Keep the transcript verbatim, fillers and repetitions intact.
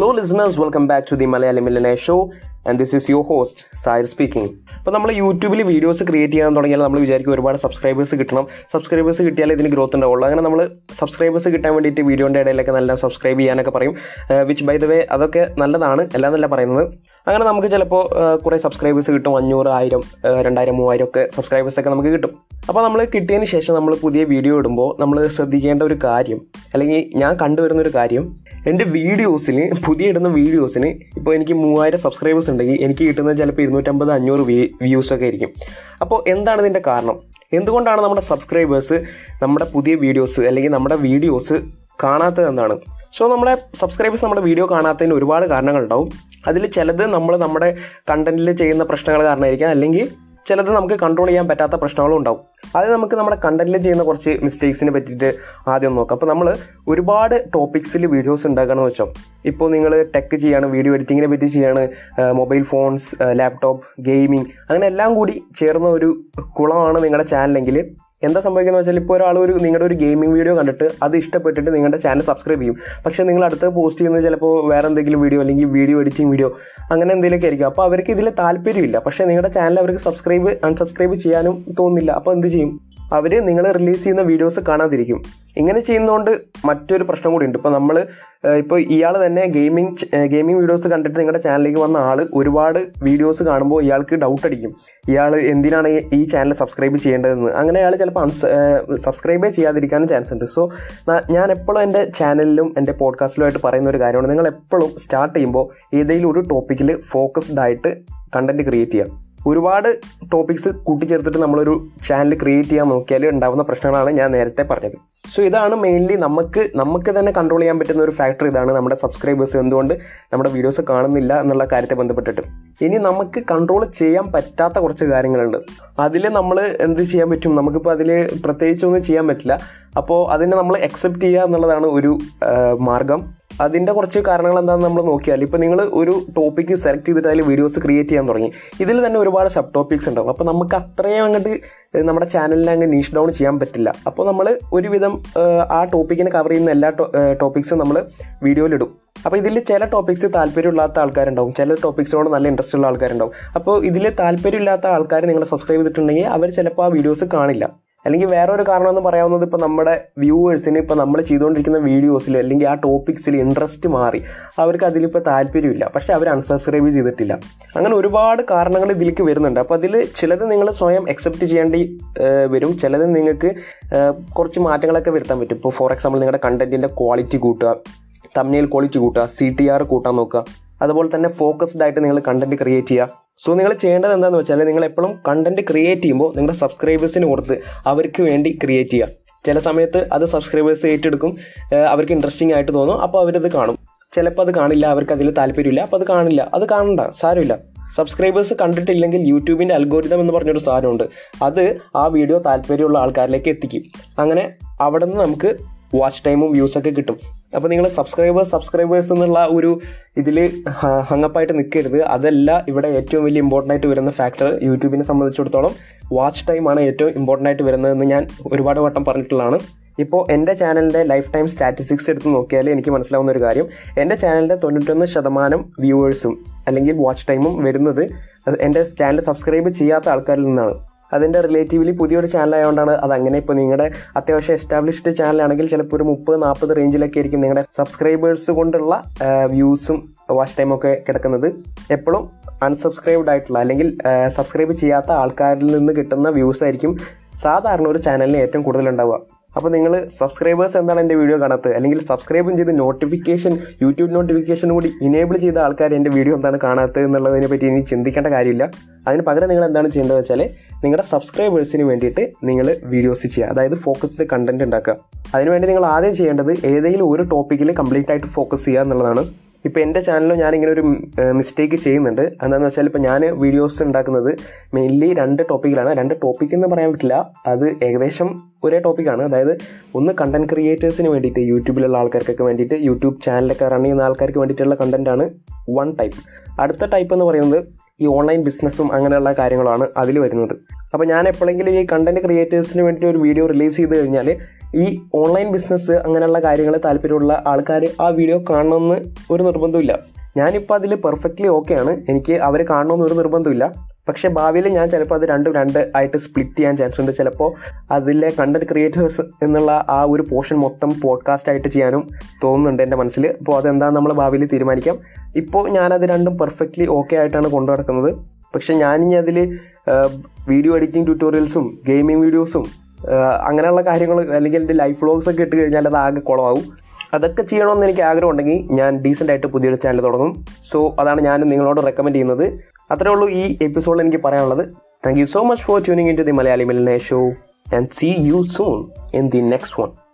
Hello listeners, welcome back to the Malayali Millionaire Show and this is your host, Sair speaking. അപ്പോൾ നമ്മൾ യൂട്യൂബിൽ videos create ചെയ്യാൻ തുടങ്ങിയാൽ നമ്മൾ വിചാരിക്കും ഒരുപാട് സബ്സ്ക്രൈബേഴ്സ് കിട്ടണം, സബ്സ്ക്രൈബേഴ്സ് കിട്ടിയാലേ ഇതിന് ഗ്രോത്ത് ഉണ്ടാവുള്ളൂ. അങ്ങനെ നമ്മൾ സബ്സ്ക്രൈബേഴ്സ് കിട്ടാൻ വേണ്ടിയിട്ട് വീഡിയോൻ്റെ ഇടയിലൊക്കെ നല്ല സബ്സ്ക്രൈബ് ചെയ്യാനൊക്കെ പറയും, വിച്ച് ബൈ ദ വേ അതൊക്കെ നല്ലതാണ്, എല്ലാം നല്ല പറയുന്നത്. അങ്ങനെ നമുക്ക് ചിലപ്പോൾ കുറേ സബ്സ്ക്രൈബേഴ്സ് കിട്ടും, അഞ്ഞൂറ്, ആയിരം, രണ്ടായിരം, മൂവായിരം ഒക്കെ സബ്സ്ക്രൈബേഴ്സൊക്കെ നമുക്ക് കിട്ടും. അപ്പോൾ നമ്മൾ കിട്ടിയതിന് ശേഷം നമ്മൾ പുതിയ വീഡിയോ ഇടുമ്പോൾ നമ്മൾ ശ്രദ്ധിക്കേണ്ട ഒരു കാര്യം, അല്ലെങ്കിൽ ഞാൻ കണ്ടുവരുന്നൊരു കാര്യം, എൻ്റെ വീഡിയോസിന്, പുതിയ ഇടുന്ന വീഡിയോസിന് ഇപ്പോൾ എനിക്ക് മൂവായിരം സബ്സ്ക്രൈബേഴ്സ് ഉണ്ടെങ്കിൽ എനിക്ക് കിട്ടുന്നത് ചിലപ്പോൾ ഇരുന്നൂറ്റമ്പത്, അഞ്ഞൂറ് വ്യൂസൊക്കെ ആയിരിക്കും. അപ്പോൾ എന്താണ് ഇതിൻ്റെ കാരണം? എന്തുകൊണ്ടാണ് നമ്മുടെ സബ്സ്ക്രൈബേഴ്സ് നമ്മുടെ പുതിയ വീഡിയോസ് അല്ലെങ്കിൽ നമ്മുടെ വീഡിയോസ് കാണാത്തതെന്നാണ്? സോ നമ്മുടെ സബ്സ്ക്രൈബേഴ്സ് നമ്മുടെ വീഡിയോ കാണാത്തതിന് ഒരുപാട് കാരണങ്ങളുണ്ടാവും. അതിൽ ചിലത് നമ്മൾ നമ്മുടെ കണ്ടൻറ്റിൽ ചെയ്യുന്ന പ്രശ്നങ്ങൾ കാരണമായിരിക്കാം, അല്ലെങ്കിൽ ചിലത് നമുക്ക് കൺട്രോൾ ചെയ്യാൻ പറ്റാത്ത പ്രശ്നങ്ങളും ഉണ്ടാവും. അത് നമുക്ക് നമ്മുടെ കണ്ടൻറ്റിൽ ചെയ്യുന്ന കുറച്ച് മിസ്റ്റേക്സിനെ പറ്റിയിട്ട് ആദ്യം നോക്കാം. അപ്പോൾ നമ്മൾ ഒരുപാട് ടോപ്പിക്സിൽ വീഡിയോസ് ഉണ്ടാക്കുകയാണെന്ന് വെച്ചാൽ, ഇപ്പോൾ നിങ്ങൾ ടെക് ചെയ്യാണ്, വീഡിയോ എഡിറ്റിങ്ങിനെ പറ്റി ചെയ്യാണ്, മൊബൈൽ ഫോൺസ്, ലാപ്ടോപ്പ്, ഗെയിമിങ്, അങ്ങനെ എല്ലാം കൂടി ചേർന്ന ഒരു കുളമാണ് നിങ്ങളുടെ ചാനലെങ്കിൽ എന്താ സംഭവിക്കുന്നത് വെച്ചാൽ, ഇപ്പോൾ ഒരാൾ ഒരു നിങ്ങളുടെ ഒരു ഗെയിമിംഗ് വീഡിയോ കണ്ടിട്ട് അത് ഇഷ്ടപ്പെട്ടിട്ട് നിങ്ങളുടെ ചാനൽ സബ്സ്ക്രൈബ് ചെയ്യും. പക്ഷേ നിങ്ങൾ അടുത്ത് പോസ്റ്റ് ചെയ്യുന്നത് ചിലപ്പോൾ വേറെ എന്തെങ്കിലും വീഡിയോ, അല്ലെങ്കിൽ വീഡിയോ എഡിറ്റിംഗ് വീഡിയോ, അങ്ങനെ എന്തെങ്കിലുമൊക്കെ ആയിരിക്കും. അപ്പോൾ അവർക്ക് ഇതിൽ താല്പര്യമില്ല, പക്ഷേ നിങ്ങളുടെ ചാനൽ അവർക്ക് സബ്സ്ക്രൈബ് അൺസബ്സ്ക്രൈബ് ചെയ്യാനും തോന്നുന്നില്ല. അപ്പോൾ എന്ത് ചെയ്യും? അവർ നിങ്ങൾ റിലീസ് ചെയ്യുന്ന വീഡിയോസ് കാണാതിരിക്കും. ഇങ്ങനെ ചെയ്യുന്നതുകൊണ്ട് മറ്റൊരു പ്രശ്നം കൂടി ഉണ്ട്. ഇപ്പോൾ നമ്മൾ ഇപ്പോൾ ഇയാൾ തന്നെ ഗെയിമിംഗ് ഗെയിമിംഗ് വീഡിയോസ് കണ്ടിട്ട് നിങ്ങളുടെ ചാനലിലേക്ക് വന്ന ആൾ ഒരുപാട് വീഡിയോസ് കാണുമ്പോൾ ഇയാൾക്ക് ഡൗട്ട് അടിക്കും, ഇയാൾ എന്തിനാണ് ഈ ചാനൽ സബ്സ്ക്രൈബ് ചെയ്യേണ്ടതെന്ന്. അങ്ങനെ അയാൾ ചിലപ്പോൾ അൺസ് സബ്സ്ക്രൈബ് ചെയ്യാതിരിക്കാനും ചാൻസ് ഉണ്ട്. സോ ഞാൻ എപ്പോഴും എൻ്റെ ചാനലിലും എൻ്റെ പോഡ്കാസ്റ്റിലുമായിട്ട് പറയുന്ന ഒരു കാര്യമാണ്, നിങ്ങൾ എപ്പോഴും സ്റ്റാർട്ട് ചെയ്യുമ്പോൾ ഏതെങ്കിലും ഒരു ടോപ്പിക്കിൽ ഫോക്കസ്ഡ് ആയിട്ട് കണ്ടൻറ്റ് ക്രിയേറ്റ് ചെയ്യാം. ഒരുപാട് ടോപ്പിക്സ് കൂട്ടിച്ചേർത്തിട്ട് നമ്മളൊരു ചാനൽ ക്രിയേറ്റ് ചെയ്യാൻ നോക്കിയാൽ ഉണ്ടാകുന്ന പ്രശ്നങ്ങളാണ് ഞാൻ നേരത്തെ പറഞ്ഞത്. സോ ഇതാണ് മെയിൻലി നമുക്ക് നമുക്ക് തന്നെ കൺട്രോൾ ചെയ്യാൻ പറ്റുന്ന ഒരു ഫാക്ടർ. ഇതാണ് നമ്മുടെ സബ്സ്ക്രൈബേഴ്സ് എന്തുകൊണ്ട് നമ്മുടെ വീഡിയോസ് കാണുന്നില്ല എന്നുള്ള കാര്യത്തെ ബന്ധപ്പെട്ടിട്ട്. ഇനി നമുക്ക് കൺട്രോൾ ചെയ്യാൻ പറ്റാത്ത കുറച്ച് കാര്യങ്ങളുണ്ട്. അതിൽ നമ്മൾ എന്ത് ചെയ്യാൻ പറ്റും? നമുക്കിപ്പോൾ അതിൽ പ്രത്യേകിച്ചൊന്നും ചെയ്യാൻ പറ്റില്ല. അപ്പോൾ അതിനെ നമ്മൾ അക്സെപ്റ്റ് ചെയ്യുക എന്നുള്ളതാണ് ഒരു മാർഗം. അതിൻ്റെ കുറച്ച് കാരണങ്ങൾ എന്താണെന്ന് നമ്മൾ നോക്കിയാൽ, ഇപ്പോൾ നിങ്ങൾ ഒരു ടോപ്പിക്ക് സെലക്ട് ചെയ്തിട്ട് അതിൽ വീഡിയോസ് ക്രിയേറ്റ് ചെയ്യാൻ തുടങ്ങി, ഇതിൽ തന്നെ ഒരുപാട് സബ് ടോപ്പിക്സ് ഉണ്ടാകും. അപ്പോൾ നമുക്ക് അത്രയും അങ്ങോട്ട് നമ്മുടെ ചാനലിനെ അങ്ങ് നീഷ് ഡൗൺ ചെയ്യാൻ പറ്റില്ല. അപ്പോൾ നമ്മൾ ഒരുവിധം ആ ടോപ്പിക്കിനെ കവർ ചെയ്യുന്ന എല്ലാ ടോപ്പിക്സും നമ്മൾ വീഡിയോയിലിടും. അപ്പോൾ ഇതിൽ ചില ടോപ്പിക്സ് താല്പര്യമില്ലാത്ത ആൾക്കാരുണ്ടാവും, ചില ടോപ്പിക്സിനോട് നല്ല ഇൻട്രസ്റ്റ് ഉള്ള ആൾക്കാരുണ്ടാവും. അപ്പോൾ ഇതിൽ താല്പര്യമില്ലാത്ത ആൾക്കാർ നിങ്ങൾ സബ്സ്ക്രൈബ് ചെയ്തിട്ടുണ്ടെങ്കിൽ അവർ ചിലപ്പോൾ ആ വീഡിയോസ് കാണില്ല. അല്ലെങ്കിൽ വേറൊരു കാരണം എന്ന് പറയാവുന്നത്, ഇപ്പോൾ നമ്മുടെ വ്യൂവേഴ്സിന് ഇപ്പോൾ നമ്മൾ ചെയ്തുകൊണ്ടിരിക്കുന്ന വീഡിയോസിൽ അല്ലെങ്കിൽ ആ ടോപ്പിക്സിൽ ഇൻട്രസ്റ്റ് മാറി, അവർക്ക് അതിലിപ്പോൾ താല്പര്യമില്ല, പക്ഷേ അവർ അൺസബ്സ്ക്രൈബ് ചെയ്തിട്ടില്ല. അങ്ങനെ ഒരുപാട് കാരണങ്ങൾ ഇതിലേക്ക് വരുന്നുണ്ട്. അപ്പോൾ അതിൽ ചിലത് നിങ്ങൾ സ്വയം അക്സെപ്റ്റ് ചെയ്യേണ്ടി വരും, ചിലത് നിങ്ങൾക്ക് കുറച്ച് മാറ്റങ്ങളൊക്കെ വരുത്താൻ പറ്റും. ഇപ്പോൾ ഫോർ എക്സാമ്പിൾ നിങ്ങളുടെ കണ്ടൻറ്റിൻ്റെ ക്വാളിറ്റി കൂട്ടുക, തംബ്നെയിൽ ക്വാളിറ്റി കൂട്ടുക, സി ടി ആർ കൂട്ടാൻ നോക്കുക, അതുപോലെ തന്നെ ഫോക്കസ്ഡ് ആയിട്ട് നിങ്ങൾ കണ്ടൻറ്റ് ക്രിയേറ്റ് ചെയ്യുക. സോ നിങ്ങൾ ചെയ്യേണ്ടത് എന്താണെന്ന് വെച്ചാൽ, നിങ്ങളെപ്പോഴും കണ്ടൻറ്റ് ക്രിയേറ്റ് ചെയ്യുമ്പോൾ നിങ്ങളുടെ സബ്സ്ക്രൈബേഴ്സിന് ഓർത്ത് അവർക്ക് വേണ്ടി ക്രിയേറ്റ് ചെയ്യുക. ചില സമയത്ത് അത് സബ്സ്ക്രൈബേഴ്സ് ഏറ്റെടുക്കും, അവർക്ക് ഇൻട്രസ്റ്റിംഗ് ആയിട്ട് തോന്നും, അപ്പോൾ അവരത് കാണും. ചിലപ്പോൾ അത് കാണില്ല, അവർക്ക് അതിൽ താല്പര്യമില്ല, അപ്പോൾ അത് കാണില്ല. അത് കാണണ്ട, സാരമില്ല. സബ്സ്ക്രൈബേഴ്സ് കണ്ടിട്ടില്ലെങ്കിൽ യൂട്യൂബിൻ്റെ അൽഗോരിതം എന്ന് പറഞ്ഞൊരു സാധനമുണ്ട്, അത് ആ വീഡിയോ താല്പര്യമുള്ള ആൾക്കാരിലേക്ക് എത്തിക്കും. അങ്ങനെ അവിടെ നിന്ന് നമുക്ക് വാച്ച് ടൈമും വ്യൂസൊക്കെ കിട്ടും. അപ്പോൾ നിങ്ങൾ സബ്സ്ക്രൈബേഴ്സ് സബ്സ്ക്രൈബേഴ്സ് എന്നുള്ള ഒരു ഇതിൽ ഹങ്ങപ്പായിട്ട് നിൽക്കരുത്. അതല്ല ഇവിടെ ഏറ്റവും വലിയ ഇമ്പോർട്ടൻ്റ് ആയിട്ട് വരുന്ന ഫാക്ടർ. യൂട്യൂബിനെ സംബന്ധിച്ചിടത്തോളം വാച്ച് ടൈമാണ് ഏറ്റവും ഇമ്പോർട്ടൻ്റ് ആയിട്ട് വരുന്നതെന്ന് ഞാൻ ഒരുപാട് വട്ടം പറഞ്ഞിട്ടുള്ളതാണ്. ഇപ്പോൾ എൻ്റെ ചാനലിൻ്റെ ലൈഫ് ടൈം സ്റ്റാറ്റിസ്റ്റിക്സ് എടുത്ത് നോക്കിയാൽ എനിക്ക് മനസ്സിലാവുന്ന ഒരു കാര്യം, എൻ്റെ ചാനലിൻ്റെ തൊണ്ണൂറ്റൊന്ന് ശതമാനം വ്യൂവേഴ്സും അല്ലെങ്കിൽ വാച്ച് ടൈമും വരുന്നത് എൻ്റെ ചാനൽ സബ്സ്ക്രൈബ് ചെയ്യാത്ത ആൾക്കാരിൽ നിന്നാണ്. അതിൻ്റെ റിലേറ്റീവ്ലി പുതിയൊരു ചാനലായതുകൊണ്ടാണ് അതങ്ങനെ. ഇപ്പോൾ നിങ്ങളുടെ അത്യാവശ്യം എസ്റ്റാബ്ലിഷ്ഡ് ചാനലാണെങ്കിൽ ചിലപ്പോൾ ഒരു മുപ്പത് നാൽപ്പത് റേഞ്ചിലൊക്കെ ആയിരിക്കും നിങ്ങളുടെ സബ്സ്ക്രൈബേഴ്സ് കൊണ്ടുള്ള വ്യൂസും വാച്ച് ടൈമൊക്കെ കിടക്കുന്നത്. എപ്പോഴും അൺസബ്സ്ക്രൈബ്ഡ് ആയിട്ടുള്ള അല്ലെങ്കിൽ സബ്സ്ക്രൈബ് ചെയ്യാത്ത ആൾക്കാരിൽ നിന്ന് കിട്ടുന്ന വ്യൂസായിരിക്കും സാധാരണ ഒരു ചാനലിന് ഏറ്റവും കൂടുതലുണ്ടാവുക. അപ്പോൾ നിങ്ങൾ സബ്സ്ക്രൈബേഴ്സ് എന്താണ് എൻ്റെ വീഡിയോ കാണാത്തത്, അല്ലെങ്കിൽ സബ്സ്ക്രൈബും ചെയ്ത് നോട്ടിഫിക്കേഷൻ യൂട്യൂബ് നോട്ടിഫിക്കേഷൻ കൂടി ഇനേബിൾ ചെയ്ത ആൾക്കാർ എൻ്റെ വീഡിയോ എന്താണ് കാണാത്തത് എന്നുള്ളതിനെ പറ്റി ഇനി ചിന്തിക്കേണ്ട കാര്യമില്ല. അതിന് പകരം നിങ്ങൾ എന്താണ് ചെയ്യേണ്ടതെന്ന് വെച്ചാൽ, നിങ്ങളുടെ സബ്സ്ക്രൈബേഴ്സിന് വേണ്ടിയിട്ട് നിങ്ങൾ വീഡിയോസ് ചെയ്യുക, അതായത് ഫോക്കസ്ഡ് കണ്ടൻറ്റ് ഉണ്ടാക്കുക. അതിനുവേണ്ടി നിങ്ങൾ ആദ്യം ചെയ്യേണ്ടത് ഏതെങ്കിലും ഒരു ടോപ്പിക്കിൽ കംപ്ലീറ്റ് ആയിട്ട് ഫോക്കസ് ചെയ്യുക എന്നുള്ളതാണ്. ഇപ്പോൾ എൻ്റെ ചാനലിൽ ഞാനിങ്ങനെ ഒരു മിസ്റ്റേക്ക് ചെയ്യുന്നുണ്ട്. എന്താണെന്ന് വെച്ചാൽ, ഇപ്പോൾ ഞാൻ വീഡിയോസ് ഉണ്ടാക്കുന്നത് മെയിൻലി രണ്ട് ടോപ്പിക്കിലാണ്. രണ്ട് ടോപ്പിക് എന്ന് പറയാൻ പറ്റില്ല, അത് ഏകദേശം ഒരേ ടോപ്പിക്കാണ്. അതായത് ഒന്ന് കണ്ടൻറ്റ് ക്രിയേറ്റേഴ്സിന് വേണ്ടിയിട്ട്, യൂട്യൂബിലുള്ള ആൾക്കാർക്കൊക്കെ വേണ്ടിയിട്ട്, യൂട്യൂബ് ചാനലൊക്കെ റൺ ചെയ്യുന്ന ആൾക്കാർക്ക് വേണ്ടിയിട്ടുള്ള കണ്ടൻറ്റാണ് വൺ ടൈപ്പ്. അടുത്ത ടൈപ്പ് എന്ന് പറയുന്നത് ഈ ഓൺലൈൻ ബിസിനസ്സും അങ്ങനെയുള്ള കാര്യങ്ങളാണ് അതിൽ വരുന്നത്. അപ്പോൾ ഞാൻ എപ്പോഴെങ്കിലും ഈ കണ്ടൻറ്റ് ക്രിയേറ്റേഴ്സിന് വേണ്ടി ഒരു വീഡിയോ റിലീസ് ചെയ്ത് കഴിഞ്ഞാൽ ഈ ഓൺലൈൻ ബിസിനസ് അങ്ങനെയുള്ള കാര്യങ്ങളിൽ താല്പര്യമുള്ള ആൾക്കാർ ആ വീഡിയോ കാണണമെന്ന് ഒരു നിർബന്ധമില്ല. ഞാനിപ്പോൾ അതിൽ പെർഫെക്റ്റ്ലി ഓക്കെയാണ്, എനിക്ക് അവർ കാണണമെന്ന് ഒരു നിർബന്ധമില്ല. പക്ഷേ ഭാവിയിൽ ഞാൻ ചിലപ്പോൾ അത് രണ്ടും രണ്ട് ആയിട്ട് സ്പ്ലിറ്റ് ചെയ്യാൻ ചാൻസ് ഉണ്ട്. ചിലപ്പോൾ അതിലെ കണ്ടൻറ് ക്രിയേറ്റേഴ്സ് എന്നുള്ള ആ ഒരു പോർഷൻ മൊത്തം പോഡ്കാസ്റ്റ് ആയിട്ട് ചെയ്യാനും തോന്നുന്നുണ്ട് എൻ്റെ മനസ്സിൽ. അപ്പോൾ അതെന്താ നമ്മൾ ഭാവിയിൽ തീരുമാനിക്കാം. ഇപ്പോൾ ഞാനത് രണ്ടും പെർഫെക്റ്റ്ലി ഓക്കെ ആയിട്ടാണ് കൊണ്ടു നടക്കുന്നത്. പക്ഷേ ഞാനിനി അതിൽ വീഡിയോ എഡിറ്റിംഗ് ട്യൂട്ടോറിയൽസും ഗെയിമിംഗ് വീഡിയോസും അങ്ങനെയുള്ള കാര്യങ്ങൾ അല്ലെങ്കിൽ എൻ്റെ ലൈഫ് വ്ളോഗ്സൊക്കെ ഇട്ട് കഴിഞ്ഞാൽ അത് ആകെ കുളമാവും. അതൊക്കെ ചെയ്യണമെന്ന് എനിക്ക് ആഗ്രഹം ഉണ്ടെങ്കിൽ ഞാൻ ഡീസൻ്റായിട്ട് പുതിയൊരു ചാനൽ തുടങ്ങും. സോ അതാണ് ഞാൻ നിങ്ങളോട് റെക്കമെൻഡ് ചെയ്യുന്നത്. അത്രേ ഉള്ളൂ ഈ എപ്പിസോഡിൽ എനിക്ക് പറയാനുള്ളത്. Thank you so much for tuning in to the Malayali millionaire show and see you soon in the next one.